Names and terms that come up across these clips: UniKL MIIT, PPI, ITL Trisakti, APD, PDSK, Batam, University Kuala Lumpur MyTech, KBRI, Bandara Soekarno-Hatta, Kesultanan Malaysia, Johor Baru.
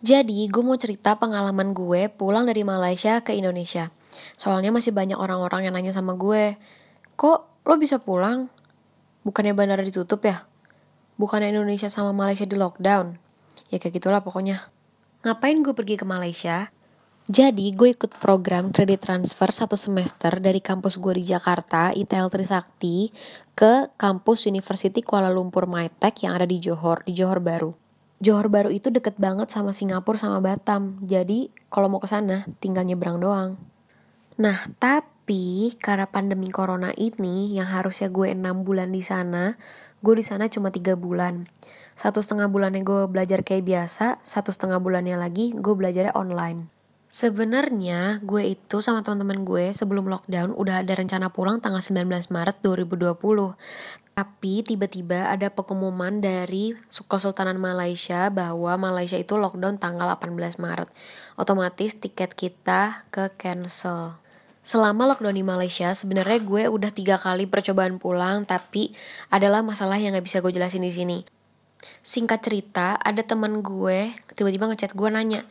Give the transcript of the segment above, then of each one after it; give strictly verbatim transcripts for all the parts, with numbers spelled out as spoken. Jadi, gue mau cerita pengalaman gue pulang dari Malaysia ke Indonesia. Soalnya masih banyak orang-orang yang nanya sama gue, kok lo bisa pulang? Bukannya bandara ditutup ya? Bukannya Indonesia sama Malaysia di lockdown? Ya kayak gitulah pokoknya. Ngapain gue pergi ke Malaysia? Jadi gue ikut program kredit transfer satu semester dari kampus gue di Jakarta, I T L Trisakti, ke kampus University Kuala Lumpur MyTech yang ada di Johor, di Johor Baru. Johor Baru itu deket banget sama Singapura sama Batam, jadi kalau mau kesana tinggal nyebrang doang. Nah, tapi karena pandemi corona ini yang harusnya gue enam bulan di sana, gue di sana cuma tiga bulan. Satu setengah bulannya gue belajar kayak biasa, satu setengah bulannya lagi gue belajarnya online. Sebenarnya gue itu sama teman-teman gue sebelum lockdown udah ada rencana pulang tanggal sembilan belas Maret dua ribu dua puluh. Tapi tiba-tiba ada pengumuman dari Kesultanan Malaysia bahwa Malaysia itu lockdown tanggal delapan belas Maret. Otomatis tiket kita ke cancel. Selama lockdown di Malaysia sebenarnya gue udah tiga kali percobaan pulang, tapi adalah masalah yang gak bisa gue jelasin di sini. Singkat cerita, ada teman gue tiba-tiba ngechat gue nanya,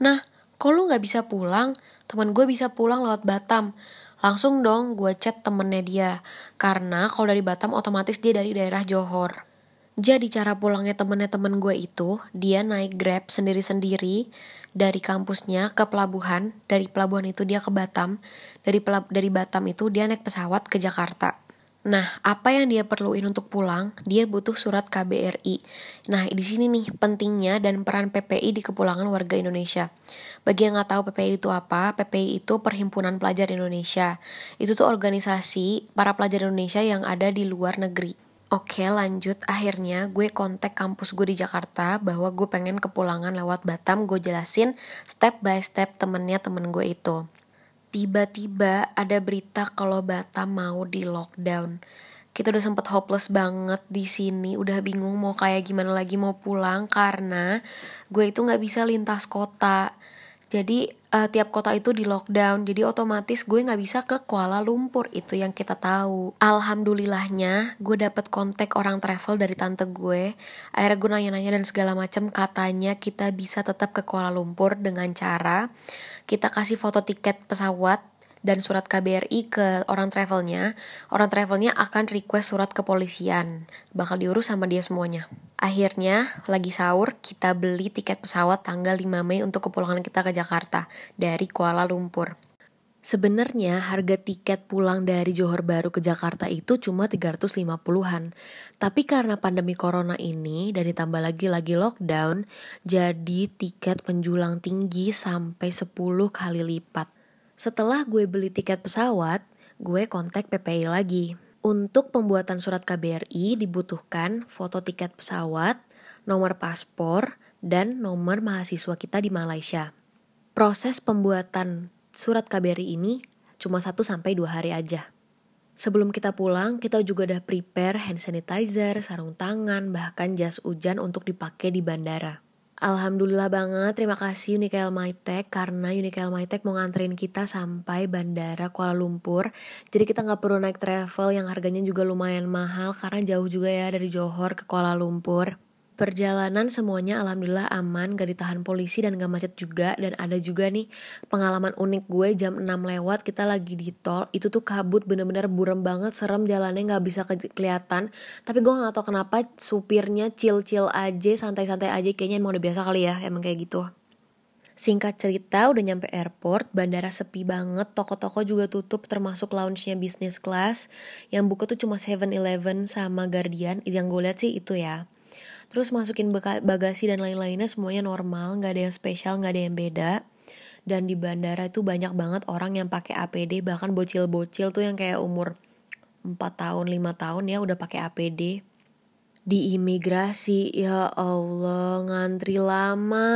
"Nah, kok lu gak bisa pulang? Teman gue bisa pulang lewat Batam." Langsung dong gue chat temennya dia, karena kalau dari Batam otomatis dia dari daerah Johor. Jadi cara pulangnya temennya temen gue itu, dia naik Grab sendiri-sendiri dari kampusnya ke pelabuhan, dari pelabuhan itu dia ke Batam, dari pelab- dari Batam itu dia naik pesawat ke Jakarta. Nah, apa yang dia perluin untuk pulang? Dia butuh surat K B R I. Nah, di sini nih pentingnya dan peran P P I di kepulangan warga Indonesia. Bagi yang nggak tahu P P I itu apa, P P I itu Perhimpunan Pelajar Indonesia. Itu tuh organisasi para pelajar Indonesia yang ada di luar negeri. Oke, lanjut. Akhirnya gue kontak kampus gue di Jakarta bahwa gue pengen kepulangan lewat Batam. Gue jelasin step by step temennya temen gue itu. Tiba-tiba ada berita kalau Batam mau di lockdown. Kita udah sempet hopeless banget di sini, udah bingung mau kayak gimana lagi mau pulang karena gue itu nggak bisa lintas kota. Jadi uh, tiap kota itu di lockdown, jadi otomatis gue nggak bisa ke Kuala Lumpur, itu yang kita tahu. Alhamdulillahnya gue dapet kontak orang travel dari tante gue. Akhirnya gue nanya-nanya dan segala macam, katanya kita bisa tetap ke Kuala Lumpur dengan cara kita kasih foto tiket pesawat dan surat K B R I ke orang travelnya. Orang travelnya akan request surat kepolisian. Bakal diurus sama dia semuanya. Akhirnya, lagi sahur, kita beli tiket pesawat tanggal lima Mei untuk kepulangan kita ke Jakarta dari Kuala Lumpur. Sebenarnya harga tiket pulang dari Johor Baru ke Jakarta itu cuma tiga ratus lima puluhan. Tapi karena pandemi corona ini dan ditambah lagi lagi lockdown, jadi tiket penjulang tinggi sampai sepuluh kali lipat. Setelah gue beli tiket pesawat, gue kontak P P I lagi. Untuk pembuatan surat K B R I dibutuhkan foto tiket pesawat, nomor paspor, dan nomor mahasiswa kita di Malaysia. Proses pembuatan surat K B R I ini cuma satu sampai dua hari aja. Sebelum kita pulang, kita juga udah prepare hand sanitizer, sarung tangan, bahkan jas hujan untuk dipakai di bandara. Alhamdulillah banget, terima kasih UniKL MIIT, karena UniKL MIIT mau nganterin kita sampai bandara Kuala Lumpur. Jadi kita gak perlu naik travel yang harganya juga lumayan mahal, karena jauh juga ya dari Johor ke Kuala Lumpur. Perjalanan semuanya alhamdulillah aman, gak ditahan polisi dan gak macet juga. Dan ada juga nih pengalaman unik gue, jam enam lewat kita lagi di tol. Itu tuh kabut, bener-bener buram banget, serem, jalannya gak bisa ke- kelihatan. Tapi gue gak tahu kenapa supirnya chill-chill aja, santai-santai aja. Kayaknya emang udah biasa kali ya, emang kayak gitu. Singkat cerita, udah nyampe airport, bandara sepi banget, toko-toko juga tutup termasuk lounge-nya business class. Yang buka tuh cuma seven eleven sama Guardian, yang gue lihat sih itu ya. Terus masukin bagasi dan lain-lainnya, semuanya normal, gak ada yang spesial, gak ada yang beda. Dan di bandara itu banyak banget orang yang pakai A P D, bahkan bocil-bocil tuh yang kayak umur empat tahun, lima tahun ya udah pakai A P D. Di imigrasi, ya Allah, ngantri lama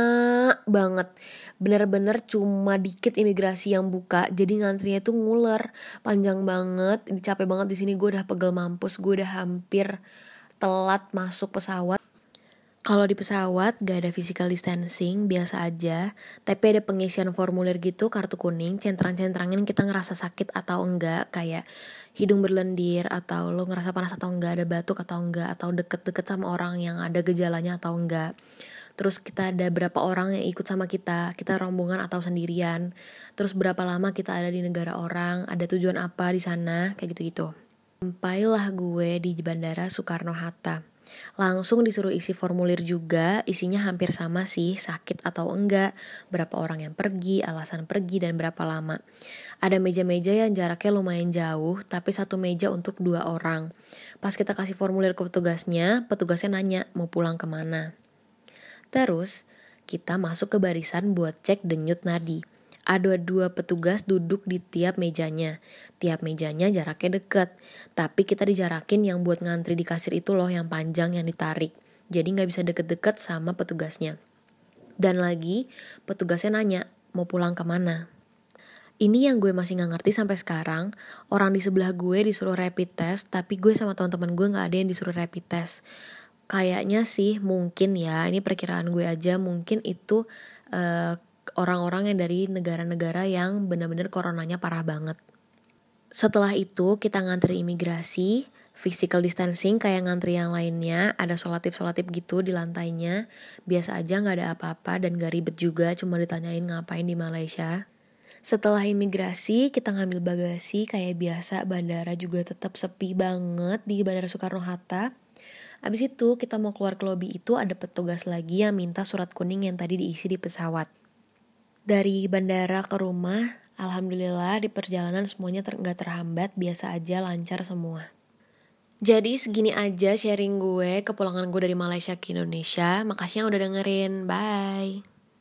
banget. Bener-bener cuma dikit imigrasi yang buka, jadi ngantrinya tuh nguler, panjang banget. Capek banget di sini, gue udah pegel mampus, gue udah hampir telat masuk pesawat. Kalau di pesawat gak ada physical distancing, biasa aja. Tapi ada pengisian formulir gitu, kartu kuning, centrang-centrangin kita ngerasa sakit atau enggak. Kayak hidung berlendir, atau lo ngerasa panas atau enggak, ada batuk atau enggak, atau deket-deket sama orang yang ada gejalanya atau enggak. terus kita ada berapa orang yang ikut sama kita, kita rombongan atau sendirian, terus berapa lama kita ada di negara orang, ada tujuan apa di sana, kayak gitu-gitu. Sampailah gue di Bandara Soekarno-Hatta. Langsung disuruh isi formulir juga, isinya hampir sama sih, sakit atau enggak, berapa orang yang pergi, alasan pergi, dan berapa lama. Ada meja-meja yang jaraknya lumayan jauh, tapi satu meja untuk dua orang. Pas kita kasih formulir ke petugasnya, petugasnya nanya mau pulang kemana. Terus, kita masuk ke barisan buat cek denyut nadi. Ada dua petugas duduk di tiap mejanya. Tiap mejanya jaraknya deket, tapi kita dijarakin yang buat ngantri di kasir itu loh, yang panjang yang ditarik. Jadi gak bisa deket-deket sama petugasnya. Dan lagi, petugasnya nanya, mau pulang kemana? Ini yang gue masih gak ngerti sampai sekarang. Orang di sebelah gue disuruh rapid test, tapi gue sama teman-teman gue gak ada yang disuruh rapid test. Kayaknya sih mungkin ya, ini perkiraan gue aja, mungkin itu... Uh, orang-orang yang dari negara-negara yang benar-benar coronanya parah banget. Setelah itu kita ngantri imigrasi, physical distancing kayak ngantri yang lainnya, ada solatip-solatip gitu di lantainya, biasa aja gak ada apa-apa dan gak ribet juga, cuma ditanyain ngapain di Malaysia. Setelah imigrasi, kita ngambil bagasi kayak biasa, bandara juga tetap sepi banget di Bandara Soekarno-Hatta. Abis itu kita mau keluar ke lobi itu ada petugas lagi yang minta surat kuning yang tadi diisi di pesawat. Dari bandara ke rumah, alhamdulillah di perjalanan semuanya ter- gak terhambat, biasa aja, lancar semua. Jadi segini aja sharing gue, kepulangan gue dari Malaysia ke Indonesia. Makasih yang udah dengerin, bye!